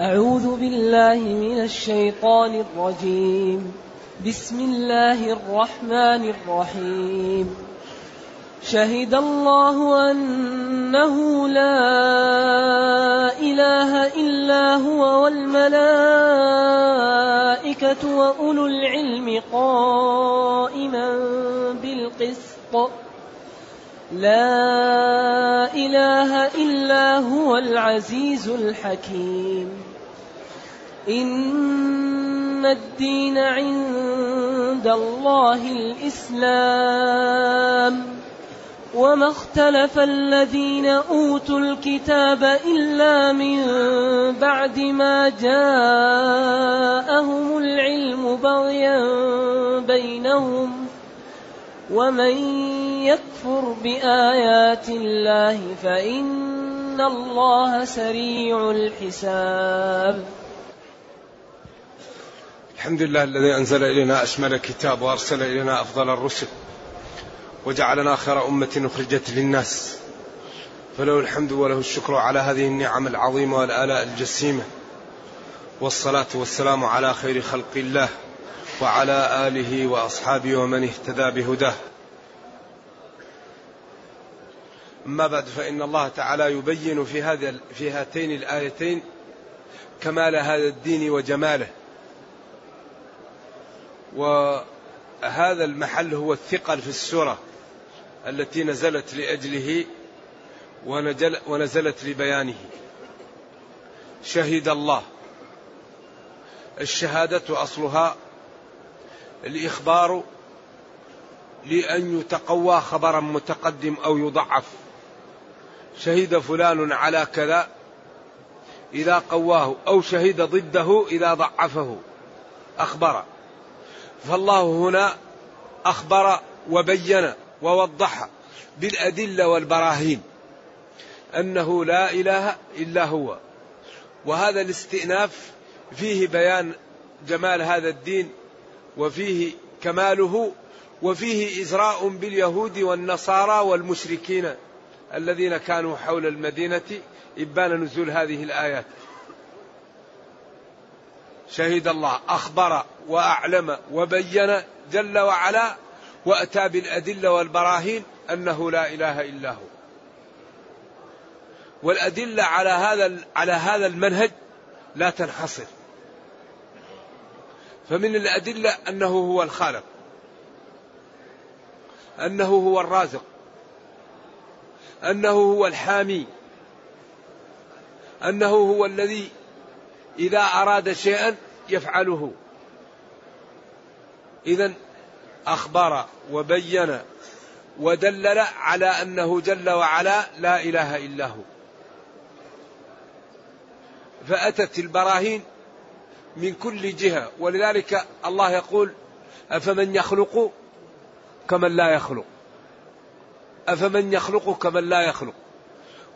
أعوذ بالله من الشيطان الرجيم. بسم الله الرحمن الرحيم. شهد الله أنه لا إله إلا هو والملائكة وأولو العلم قائما بالقسط، لا إله إلا هو العزيز الحكيم. إن الدين عند الله الإسلام، وما اختلف الذين أوتوا الكتاب إلا من بعد ما جاءهم العلم بغيا بينهم، ومن يكفر بآيات الله فإن الله سريع الحساب. الحمد لله الذي أنزل إلينا أشمل كتاب وأرسل إلينا أفضل الرسل وجعلنا خير أمة أخرجت للناس، فله الحمد وله الشكر على هذه النعم العظيمة والآلاء الجسيمة، والصلاة والسلام على خير خلق الله وعلى آله وأصحابه ومن اهتدى بهداه. أما بعد، فإن الله تعالى يبين في هاتين الآيتين كمال هذا الدين وجماله، وهذا المحل هو الثقل في السورة التي نزلت لأجله ونزلت لبيانه. شهد الله، الشهادة أصلها الإخبار لأن يتقوى خبرا متقدم أو يضعف. شهد فلان على كذا إذا قواه، أو شهد ضده إذا ضعفه أخبر. فالله هنا أخبر وبين ووضح بالأدلة والبراهين أنه لا إله إلا هو، وهذا الاستئناف فيه بيان جمال هذا الدين وفيه كماله، وفيه إزراء باليهود والنصارى والمشركين الذين كانوا حول المدينة إبان نزول هذه الآيات. شهد الله، أخبر وأعلم وبين جل وعلا، وأتى بالأدلة والبراهين أنه لا إله إلا هو. والأدلة على هذا المنهج لا تنحصر، فمن الأدلة أنه هو الخالق، أنه هو الرازق، أنه هو الحامي، أنه هو الذي إذا أراد شيئا يفعله. إذن أخبر وبين ودلل على أنه جل وعلا لا إله إلا هو، فأتت البراهين من كل جهة. ولذلك الله يقول: أفمن يخلق كمن لا يخلق، أفمن يخلق كمن لا يخلق.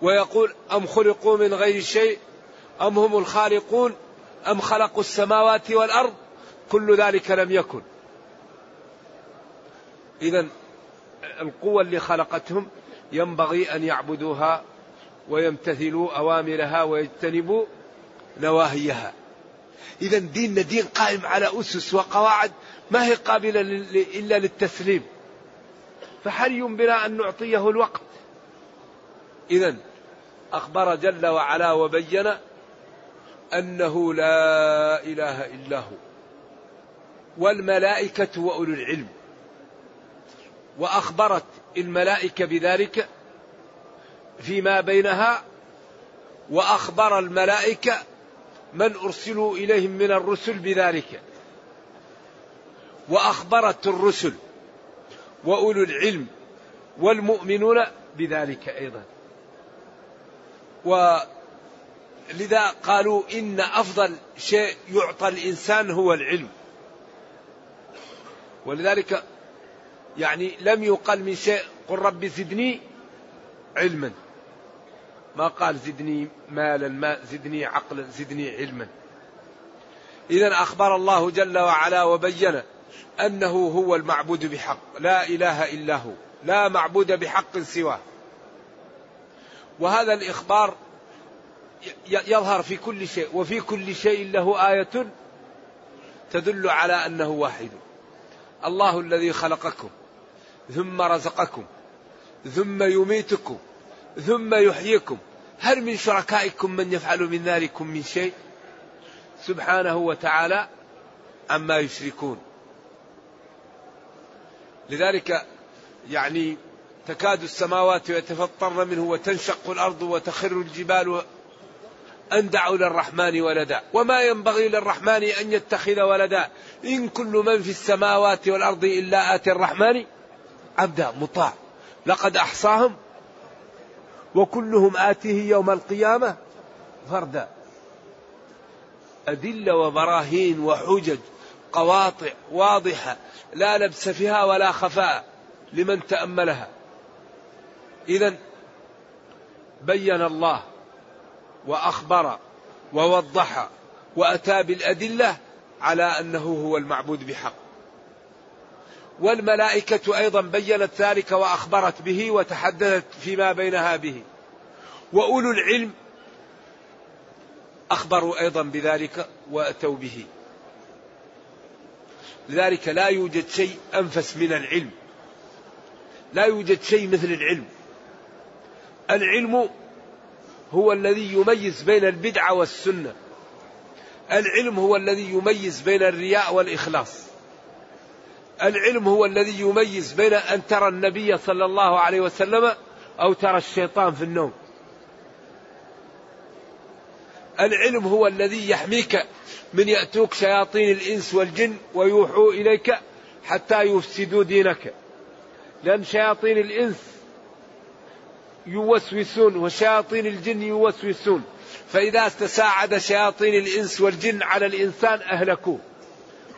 ويقول: أم خلقوا من غير شيء أم هم الخالقون أم خلقوا السماوات والأرض، كل ذلك لم يكن. إذن القوة اللي خلقتهم ينبغي أن يعبدوها ويمتثلوا أوامرها ويجتنبوا نواهيها. إذا ديننا دين قائم على أسس وقواعد ما هي قابلة إلا للتسليم، فحري بنا أن نعطيه الوقت. إذا أخبر جل وعلا وبين أنه لا إله إلا هو والملائكة وأولو العلم، وأخبرت الملائكة بذلك فيما بينها، وأخبر الملائكة من أرسلوا إليهم من الرسل بذلك، وأخبرت الرسل وأولو العلم والمؤمنون بذلك أيضا. ولذا قالوا إن أفضل شيء يعطى الإنسان هو العلم، ولذلك يعني لم يقل من شيء قل رب زدني علما، ما قال زدني مالا، ما زدني عقلا، زدني علما. إذن أخبر الله جل وعلا وبين أنه هو المعبود بحق، لا إله إلا هو، لا معبود بحق سواه. وهذا الإخبار يظهر في كل شيء، وفي كل شيء له آية تدل على أنه واحد. الله الذي خلقكم ثم رزقكم ثم يميتكم ثم يحييكم، هل من شركائكم من يفعل من ذلكم من شيء؟ سبحانه وتعالى عما يشركون. لذلك يعني تكاد السماوات يتفطرن منه وتنشق الأرض وتخر الجبال أن دعوا للرحمن ولدا وما ينبغي للرحمن أن يتخذ ولدا إن كل من في السماوات والأرض إلا آتي الرحمن عبدا مطاع لقد أحصاهم وكلهم آتيه يوم القيامة فردا. أدلة وبراهين وحجج قواطع واضحة لا لبس فيها ولا خفاء لمن تأملها. إذن بين الله وأخبر ووضح وأتى بالأدلة على أنه هو المعبود بحق، والملائكة أيضا بيّنت ذلك وأخبرت به وتحدثت فيما بينها به، وأولو العلم أخبروا أيضا بذلك وأتوا به. لذلك لا يوجد شيء أنفس من العلم، لا يوجد شيء مثل العلم. العلم هو الذي يميز بين البدعة والسنة، العلم هو الذي يميز بين الرياء والإخلاص، العلم هو الذي يميز بين أن ترى النبي صلى الله عليه وسلم أو ترى الشيطان في النوم، العلم هو الذي يحميك من يأتوك شياطين الإنس والجن ويوحوا إليك حتى يفسدوا دينك، لأن شياطين الإنس يوسوسون وشياطين الجن يوسوسون، فإذا تساعد شياطين الإنس والجن على الإنسان أهلكوه.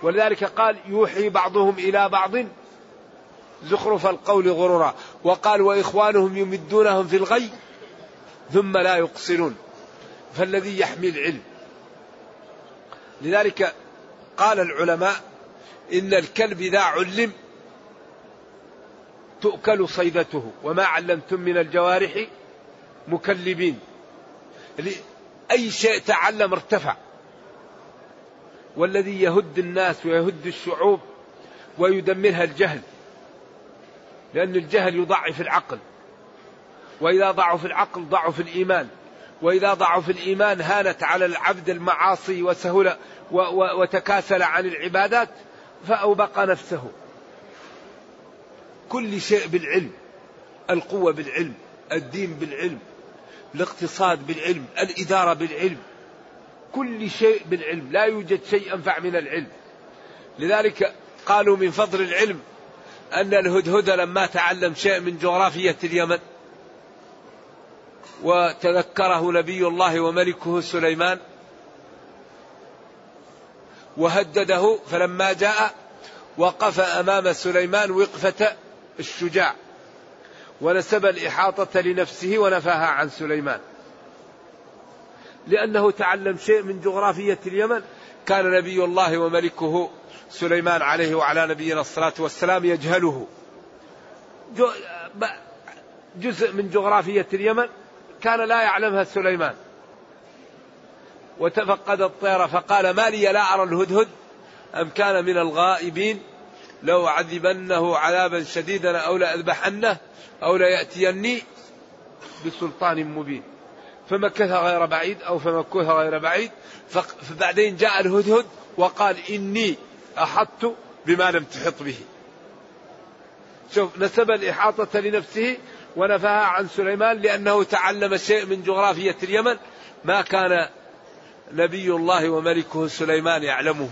ولذلك قال يوحي بعضهم إلى بعض زخرف القول غرورا، وقال وإخوانهم يمدونهم في الغي ثم لا يقصرون. فالذي يحمي العلم. لذلك قال العلماء إن الكلب إذا علم تؤكل صيدته وما علمتم من الجوارح مكلبين، أي شيء تعلم ارتفع. والذي يهد الناس ويهد الشعوب ويدمرها الجهل، لأن الجهل يضعف العقل، وإذا ضعف العقل ضعف الإيمان، وإذا ضعف الإيمان هانت على العبد المعاصي وسهل وتكاسل عن العبادات فأوبق نفسه. كل شيء بالعلم، القوة بالعلم، الدين بالعلم، الاقتصاد بالعلم، الإدارة بالعلم، كل شيء بالعلم، لا يوجد شيء أنفع من العلم. لذلك قالوا من فضل العلم أن الهدهد لما تعلم شيء من جغرافية اليمن وتذكره نبي الله وملكه سليمان وهدده، فلما جاء وقف أمام سليمان وقفة الشجاع ونسب الإحاطة لنفسه ونفاها عن سليمان، لأنه تعلم شيء من جغرافية اليمن. كان نبي الله وملكه سليمان عليه وعلى نبينا الصلاة والسلام يجهله جزء من جغرافية اليمن كان لا يعلمها سليمان، وتفقد الطير فقال ما لي لا أرى الهدهد أم كان من الغائبين، لو عذبنه عذابا شديدا أو لأذبحنه أو ليأتيني بسلطان مبين، فمكثها غير بعيد أو فمكوها غير بعيد. فبعدين جاء الهدهد وقال إني أحطت بما لم تحط به. شوف، نسب الإحاطة لنفسه ونفاها عن سليمان لأنه تعلم شيء من جغرافية اليمن ما كان نبي الله وملكه سليمان يعلمه،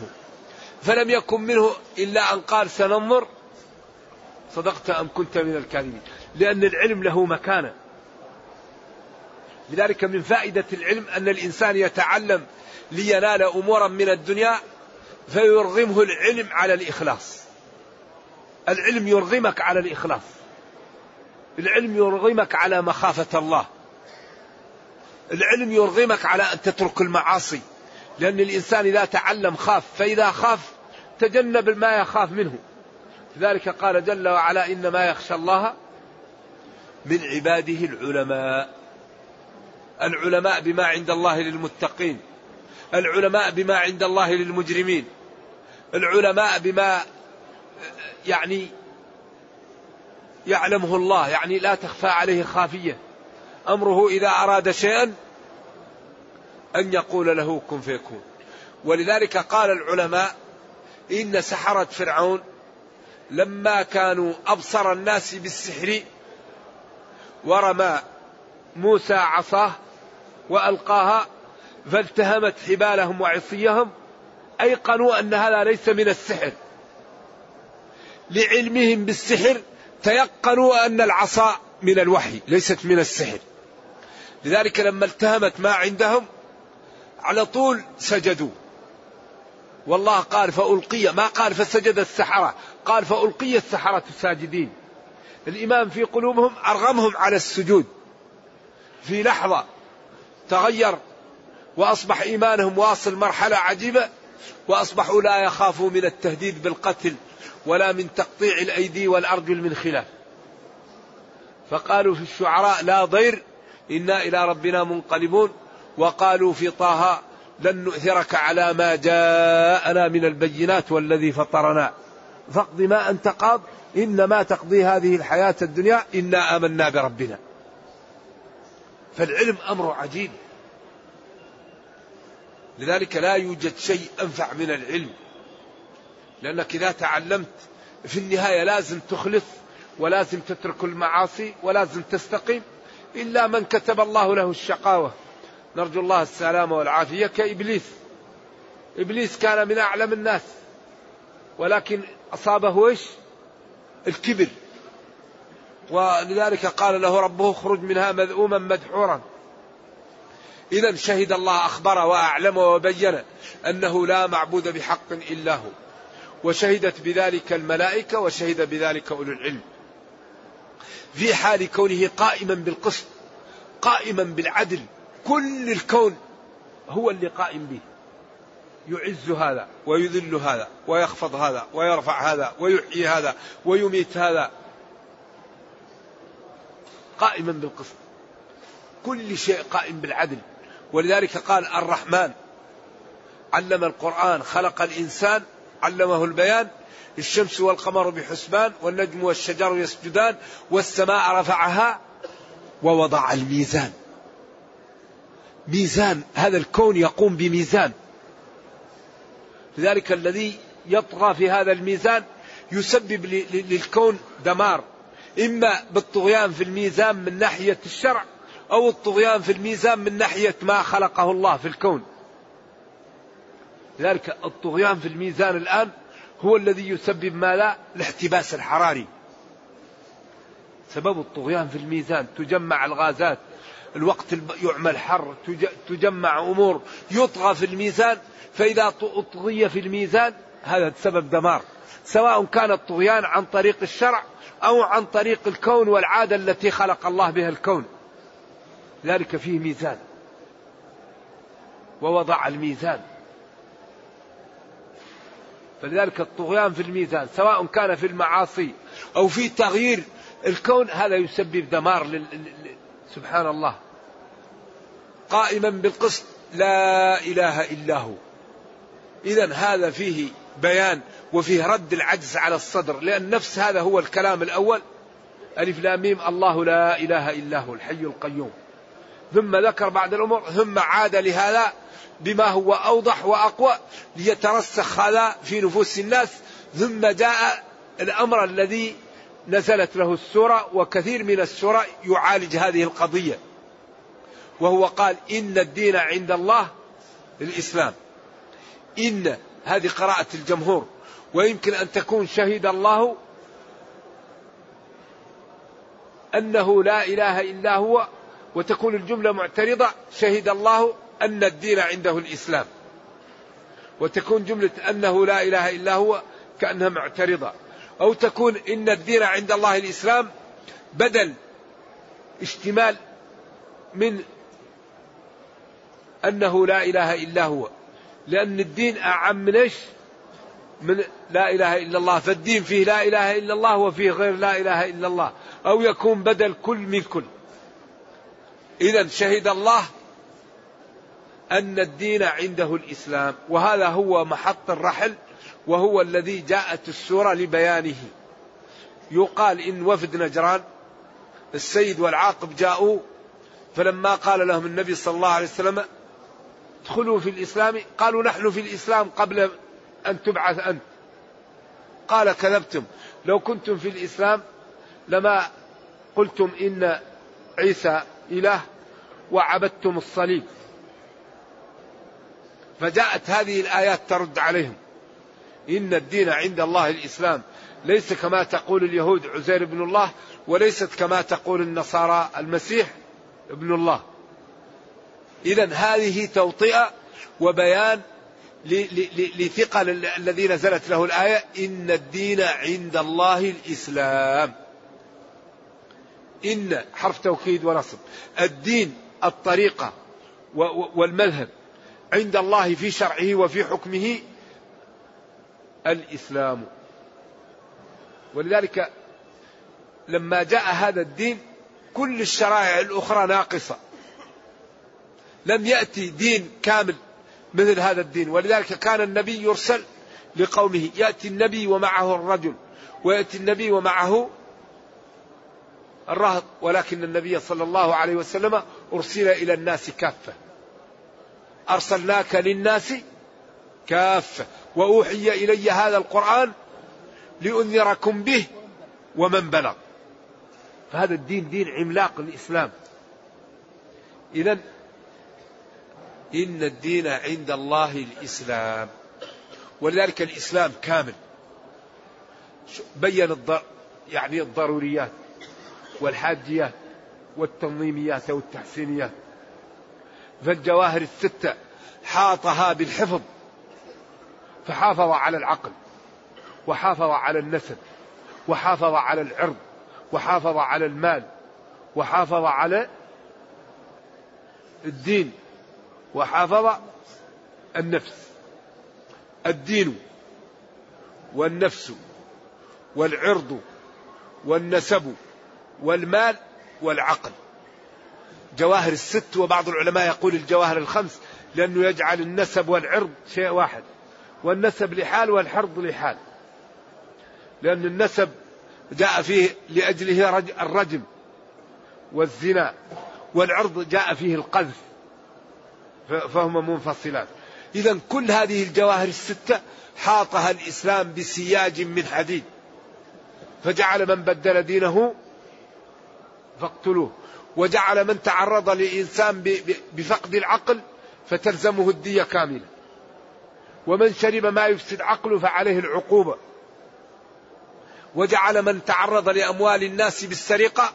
فلم يكن منه إلا أن قال سننظر صدقت أم كنت من الكاذبين، لأن العلم له مكانة. لذلك من فائدة العلم أن الإنسان يتعلم لينال أمورا من الدنيا فيرغمه العلم على الإخلاص. العلم يرغمك على الإخلاص، العلم يرغمك على مخافة الله، العلم يرغمك على أن تترك المعاصي، لأن الإنسان إذا تعلم خاف، فإذا خاف تجنب ما يخاف منه. لذلك قال جل وعلا إنما يخشى الله من عباده العلماء. العلماء بما عند الله للمتقين، العلماء بما عند الله للمجرمين، العلماء بما يعني يعلمه الله، يعني لا تخفى عليه خافية، أمره إذا أراد شيئا أن يقول له كن فيكون. ولذلك قال العلماء إن سحرة فرعون لما كانوا أبصر الناس بالسحر ورمى موسى عصاه وألقاها فالتهمت حبالهم وعصيهم، أيقنوا أن هذا ليس من السحر، لعلمهم بالسحر تيقنوا أن العصا من الوحي ليست من السحر. لذلك لما التهمت ما عندهم على طول سجدوا، والله قال فألقي، ما قال فسجد السحرة، قال فألقي السحرة الساجدين. الإمام في قلوبهم أرغمهم على السجود، في لحظة تغير وأصبح إيمانهم واصل مرحلة عجيبة، وأصبحوا لا يخافوا من التهديد بالقتل ولا من تقطيع الأيدي والأرجل من خلاف. فقالوا في الشعراء لا ضير إنا إلى ربنا منقلبون، وقالوا في طه لن نؤثرك على ما جاءنا من البينات والذي فطرنا فاقض ما أنت قاض إنما تقضي هذه الحياة الدنيا إنا آمنا بربنا. فالعلم أمر عجيب، لذلك لا يوجد شيء أنفع من العلم، لأنك إذا تعلمت في النهاية لازم تخلص ولازم تترك المعاصي ولازم تستقيم، إلا من كتب الله له الشقاوة، نرجو الله السلامة والعافية، كإبليس. إبليس كان من أعلم الناس ولكن أصابه إيش؟ الكبر، ولذلك قال له ربه اخرج منها مذءوما مدحورا. إذا شهد الله أخبر وأعلم وبين أنه لا معبود بحق إلا هو، وشهدت بذلك الملائكة وشهد بذلك أولو العلم، في حال كونه قائما بالقسط قائما بالعدل، كل الكون هو اللي قائم به، يعز هذا ويذل هذا ويخفض هذا ويرفع هذا ويحيي هذا ويميت هذا، قائما بالقسط، كل شيء قائم بالعدل. ولذلك قال الرحمن علم القرآن، خلق الإنسان علمه البيان، الشمس والقمر بحسبان والنجم والشجر يسجدان والسماء رفعها ووضع الميزان. ميزان، هذا الكون يقوم بميزان، لذلك الذي يطغى في هذا الميزان يسبب للكون دمار، إما بالطغيان في الميزان من ناحية الشرع أو الطغيان في الميزان من ناحية ما خلقه الله في الكون. لذلك الطغيان في الميزان الآن هو الذي يسبب ما لا الاحتباس الحراري، سبب الطغيان في الميزان، تجمع الغازات، الوقت يعمل حر، تجمع أمور، يطغى في الميزان، فإذا أطغي في الميزان هذا سبب دمار، سواء كان الطغيان عن طريق الشرع أو عن طريق الكون والعادة التي خلق الله بها الكون. ذلك فيه ميزان، ووضع الميزان. فلذلك الطغيان في الميزان سواء كان في المعاصي أو في تغيير الكون هذا يسبب دمار سبحان الله. قائما بالقسط لا إله إلا هو. إذن هذا فيه بيان وفيه رد العجز على الصدر، لأن نفس هذا هو الكلام الأول، ألف لام ميم الله لا إله إلا هو الحي القيوم، ثم ذكر بعض الأمور ثم عاد لهذا بما هو أوضح وأقوى ليترسخ هذا في نفوس الناس، ثم جاء الأمر الذي نزلت له السورة، وكثير من السورة يعالج هذه القضية، وهو قال إن الدين عند الله الإسلام. إن هذه قراءة الجمهور، ويمكن أن تكون شهد الله أنه لا إله إلا هو، وتكون الجملة معترضة شهد الله أن الدين عنده الإسلام، وتكون جملة أنه لا إله إلا هو كأنها معترضة، أو تكون إن الدين عند الله الإسلام بدل اشتمال من أنه لا إله إلا هو، لأن الدين أعم من إيش؟ من لا إله إلا الله، فالدين فيه لا إله إلا الله وفيه غير لا إله إلا الله، أو يكون بدل كل من كل. إذن شهد الله أن الدين عنده الإسلام، وهذا هو محط الرحل، وهو الذي جاءت السورة لبيانه. يقال إن وفد نجران السيد والعاقب جاءوا، فلما قال لهم النبي صلى الله عليه وسلم ادخلوا في الإسلام، قالوا نحن في الإسلام قبل أن تبعث أنت. قال كذبتم، لو كنتم في الإسلام لما قلتم إن عيسى إله وعبدتم الصليب. فجاءت هذه الآيات ترد عليهم، إن الدين عند الله الإسلام، ليس كما تقول اليهود عزير بن الله، وليست كما تقول النصارى المسيح ابن الله. إذن هذه توطئة وبيان لثقل الذي نزلت له الآية، إن الدين عند الله الإسلام. إن حرف توكيد ونصب، الدين الطريقة والمذهب، عند الله في شرعه وفي حكمه الإسلام. ولذلك لما جاء هذا الدين كل الشرائع الأخرى ناقصة، لم يأتي دين كامل مثل هذا الدين. ولذلك كان النبي يرسل لقومه، يأتي النبي ومعه الرجل، ويأتي النبي ومعه الرهط، ولكن النبي صلى الله عليه وسلم أرسل إلى الناس كافة. أرسلناك للناس كافة وأوحي إلي هذا القرآن لأنذركم به ومن بلغ. فهذا الدين دين عملاق، الإسلام. إذن إن الدين عند الله الإسلام، ولذلك الإسلام كامل بين الضروريات والحاجيات والتنظيميات والتحسينيات، فالجواهر الستة حاطها بالحفظ، فحافظ على العقل وحافظ على النسب وحافظ على العرض وحافظ على المال وحافظ على الدين وحافظ النفس. الدين والنفس والعرض والنسب والمال والعقل، جواهر الست. وبعض العلماء يقول الجواهر الخمس، لأنه يجعل النسب والعرض شيء واحد، والنسب لحال والعرض لحال، لأن النسب جاء فيه لأجله الرجم والزنا، والعرض جاء فيه القذف، فهما منفصلان. إذن كل هذه الجواهر الستة حاطها الإسلام بسياج من حديد، فجعل من بدل دينه فاقتلوه، وجعل من تعرض لإنسان بفقد العقل فتلزمه الدية كاملة، ومن شرب ما يفسد عقله فعليه العقوبة، وجعل من تعرض لأموال الناس بالسرقة،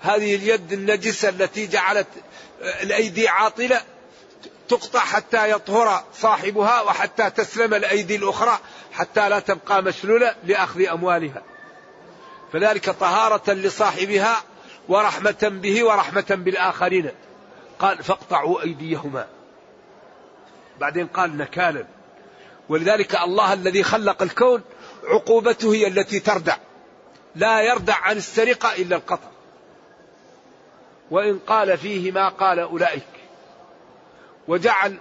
هذه اليد النجسة التي جعلت الأيدي عاطلة تقطع حتى يطهر صاحبها، وحتى تسلم الأيدي الأخرى حتى لا تبقى مشلولة لأخذ أموالها. فذلك طهارة لصاحبها ورحمة به ورحمة بالآخرين. قال فاقطعوا أيديهما، بعدين قال نكالا. ولذلك الله الذي خلق الكون عقوبته هي التي تردع، لا يردع عن السرقة إلا القطع، وإن قال فيه ما قال أولئك. وجعل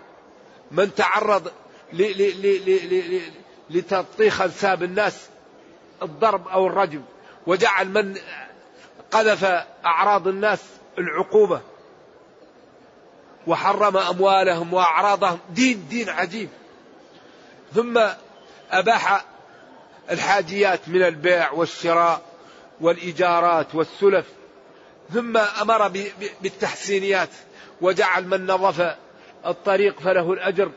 من تعرض لتطيخ أنساب الناس الضرب أو الرجم، وجعل من قذف أعراض الناس العقوبة، وحرم أموالهم وأعراضهم. دين عجيب. ثم أباح الحاجيات من البيع والشراء والإيجارات والسلف، ثم أمر بالتحسينيات، وجعل من نظف الطريق فله الأجر،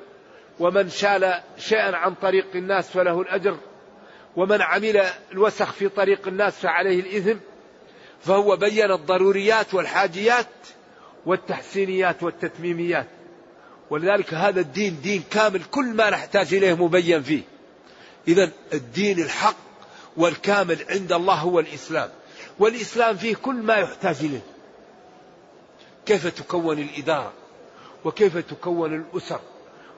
ومن شال شيئا عن طريق الناس فله الأجر، ومن عمل الوسخ في طريق الناس فعليه الإثم. فهو بين الضروريات والحاجيات والتحسينيات والتتميميات. ولذلك هذا الدين دين كامل، كل ما نحتاج إليه مبين فيه. إذن الدين الحق والكامل عند الله هو الإسلام، والإسلام فيه كل ما يحتاج إليه. كيف تكون الإدارة، وكيف تكون الأسر،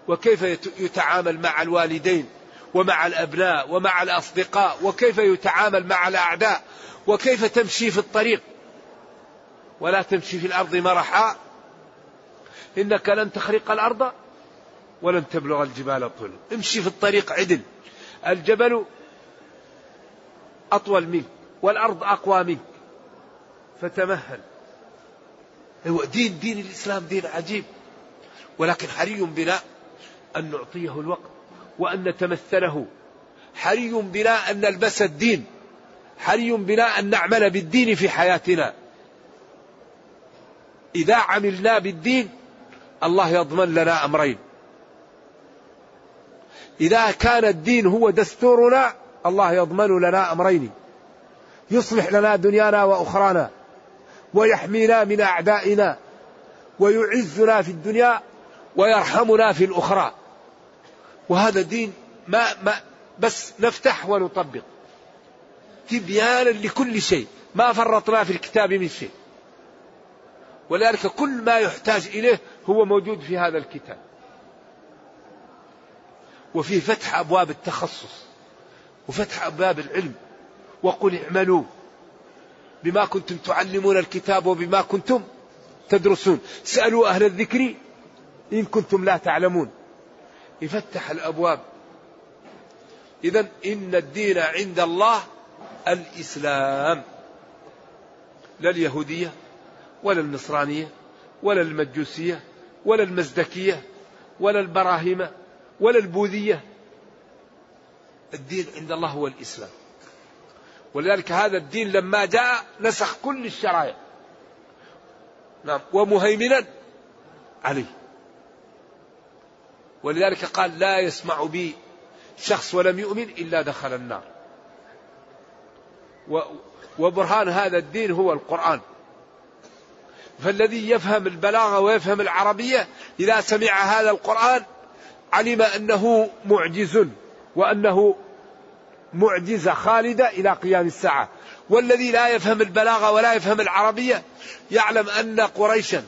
وكيف يتعامل مع الوالدين ومع الأبناء ومع الأصدقاء، وكيف يتعامل مع الأعداء، وكيف تمشي في الطريق، ولا تمشي في الأرض مرحا إنك لن تخرق الأرض ولن تبلغ الجبال طولا. امشي في الطريق عدل، الجبل أطول منك والأرض أقوى منك فتمهل. دين الإسلام دين عجيب، ولكن حري بنا أن نعطيه الوقت وأن نتمثله، حري بنا أن نلبس الدين، حري بنا أن نعمل بالدين في حياتنا. إذا عملنا بالدين الله يضمن لنا أمرين، إذا كان الدين هو دستورنا الله يضمن لنا أمرين، يصلح لنا دنيانا وأخرانا ويحمينا من أعدائنا ويعزنا في الدنيا ويرحمنا في الأخرى. وهذا دين ما بس نفتح ونطبق، تبيانا لكل شيء، ما فرطنا في الكتاب من شيء، ولذلك كل ما يحتاج إليه هو موجود في هذا الكتاب. وفي فتح أبواب التخصص وفتح أبواب العلم، وقل اعملوا بما كنتم تعلمون الكتاب وبما كنتم تدرسون، سألوا أهل الذكر إن كنتم لا تعلمون. يفتح الأبواب. إذن إن الدين عند الله الإسلام، لا اليهودية ولا النصرانية ولا المجوسية ولا المزدكية ولا البراهمة ولا البوذية، الدين عند الله هو الإسلام. ولذلك هذا الدين لما جاء نسخ كل الشرائع، نعم، ومهيمنا عليه. ولذلك قال لا يسمع بي شخص ولم يؤمن إلا دخل النار. وبرهان هذا الدين هو القرآن، فالذي يفهم البلاغة ويفهم العربية إذا سمع هذا القرآن علم أنه معجز، وأنه معجزة خالدة إلى قيام الساعة. والذي لا يفهم البلاغة ولا يفهم العربية يعلم أن قريشا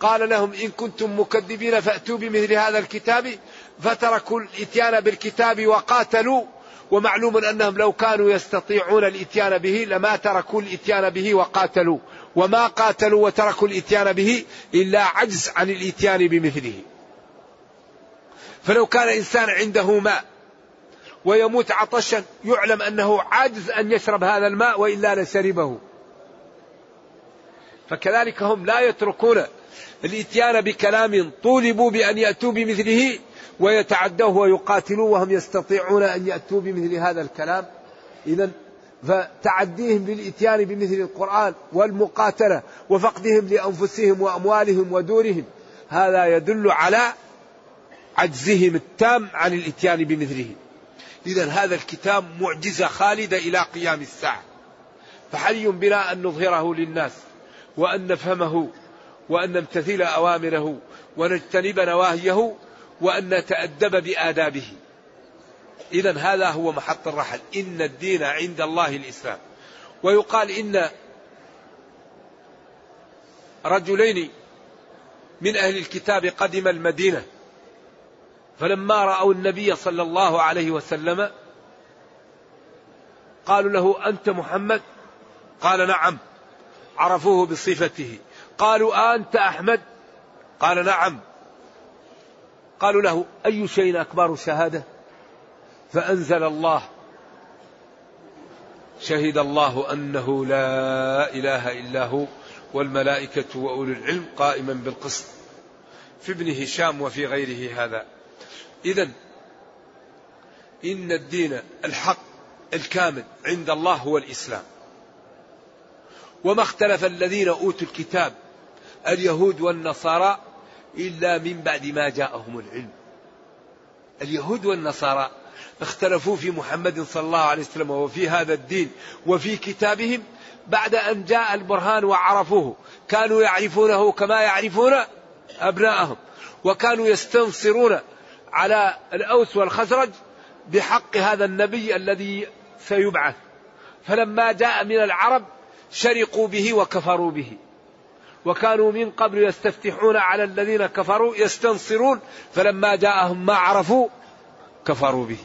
قال لهم إن كنتم مكذبين فأتوا بمثل هذا الكتاب، فتركوا الإتيان بالكتاب وقاتلوا، ومعلوم أنهم لو كانوا يستطيعون الإتيان به لما تركوا الإتيان به وقاتلوا، وما قاتلوا وتركوا الإتيان به إلا عجز عن الإتيان بمثله. فلو كان إنسان عنده ماء ويموت عطشا يعلم أنه عاجز أن يشرب هذا الماء وإلا لشربه. فكذلك هم لا يتركون الإتيان بكلام طولبوا بأن يأتوا بمثله ويتعدوه ويقاتلوا، وهم يستطيعون أن يأتوا بمثل هذا الكلام. إذن فتعديهم للإتيان بمثل القرآن والمقاتلة وفقدهم لأنفسهم وأموالهم ودورهم هذا يدل على عجزهم التام عن الإتيان بمثله. إذن هذا الكتاب معجزة خالدة إلى قيام الساعة، فحري بنا أن نظهره للناس وأن نفهمه وأن نمتثل أوامره ونجتنب نواهيه وأن نتأدب بآدابه. إذن هذا هو محط الرحل، إن الدين عند الله الإسلام. ويقال إن رجلين من أهل الكتاب قدم المدينة، فلما رأوا النبي صلى الله عليه وسلم قالوا له أنت محمد؟ قال نعم. عرفوه بصفته. قالوا أنت أحمد؟ قال نعم. قالوا له أي شيء أكبر شهادة؟ فأنزل الله شهد الله أنه لا إله إلا هو والملائكة وأولو العلم قائما بالقسط، في ابن هشام وفي غيره هذا. إذن إن الدين الحق الكامل عند الله هو الإسلام. وما اختلف الذين أوتوا الكتاب اليهود والنصارى إلا من بعد ما جاءهم العلم. اليهود والنصارى اختلفوا في محمد صلى الله عليه وسلم وفي هذا الدين وفي كتابهم بعد أن جاء البرهان وعرفوه، كانوا يعرفونه كما يعرفون أبناءهم، وكانوا يستنصرون على الأوس والخزرج بحق هذا النبي الذي سيبعث، فلما جاء من العرب شرقوا به وكفروا به، وكانوا من قبل يستفتحون على الذين كفروا يستنصرون، فلما جاءهم ما عرفوا كفروا به،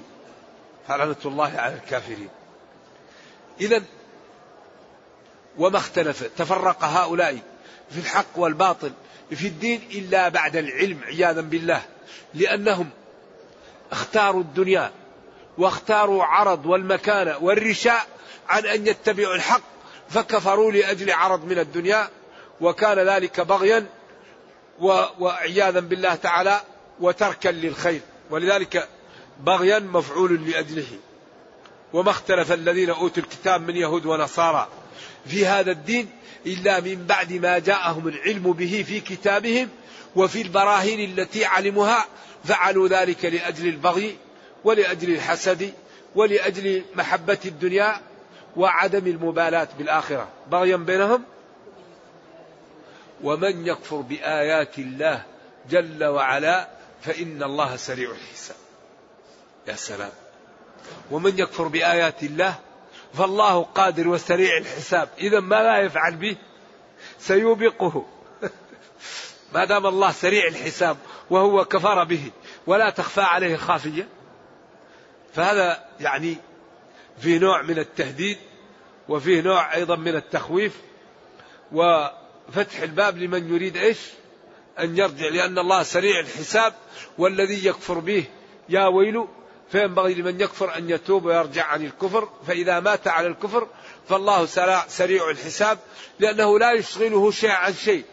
فلعنة الله على الكافرين. إذن وما اختلف، تفرق هؤلاء في الحق والباطل في الدين إلا بعد العلم عياذا بالله، لأنهم اختاروا الدنيا واختاروا عرض والمكانة والرشاء عن أن يتبعوا الحق، فكفروا لأجل عرض من الدنيا، وكان ذلك بغيا وعياذا بالله تعالى وتركا للخير، ولذلك بغيا مفعول لأجله. وما اختلف الذين أوتوا الكتاب من يهود ونصارى في هذا الدين إلا من بعد ما جاءهم العلم به في كتابهم وفي البراهين التي علمها، فعلوا ذلك لأجل البغي ولأجل الحسد ولأجل محبة الدنيا وعدم المبالاة بالآخرة، بغيا بينهم. ومن يكفر بآيات الله جل وعلا فإن الله سريع الحساب. يا سلام، ومن يكفر بآيات الله فالله قادر وسريع الحساب. إذا ما لا يفعل به سيوبقه ما دام الله سريع الحساب وهو كفر به ولا تخفى عليه خافية، فهذا يعني فيه نوع من التهديد وفيه نوع أيضا من التخويف وفتح الباب لمن يريد أن يرجع، لأن الله سريع الحساب. والذي يكفر به يا ويل، فينبغي لمن يكفر أن يتوب ويرجع عن الكفر، فإذا مات على الكفر فالله سريع الحساب، لأنه لا يشغله شيء عن شيء،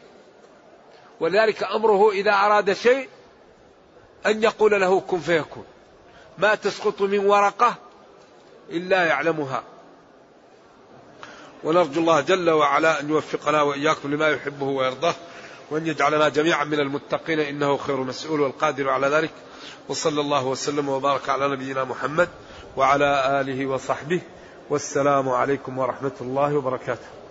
ولذلك أمره إذا أراد شيء أن يقول له كن فيكون، ما تسقط من ورقة إلا يعلمها. ونرجو الله جل وعلا أن يوفقنا وإياكم لما يحبه ويرضاه، وأن يجعلنا جميعا من المتقين، إنه خير مسؤول والقادر على ذلك. وصلى الله وسلم وبارك على نبينا محمد وعلى آله وصحبه، والسلام عليكم ورحمة الله وبركاته.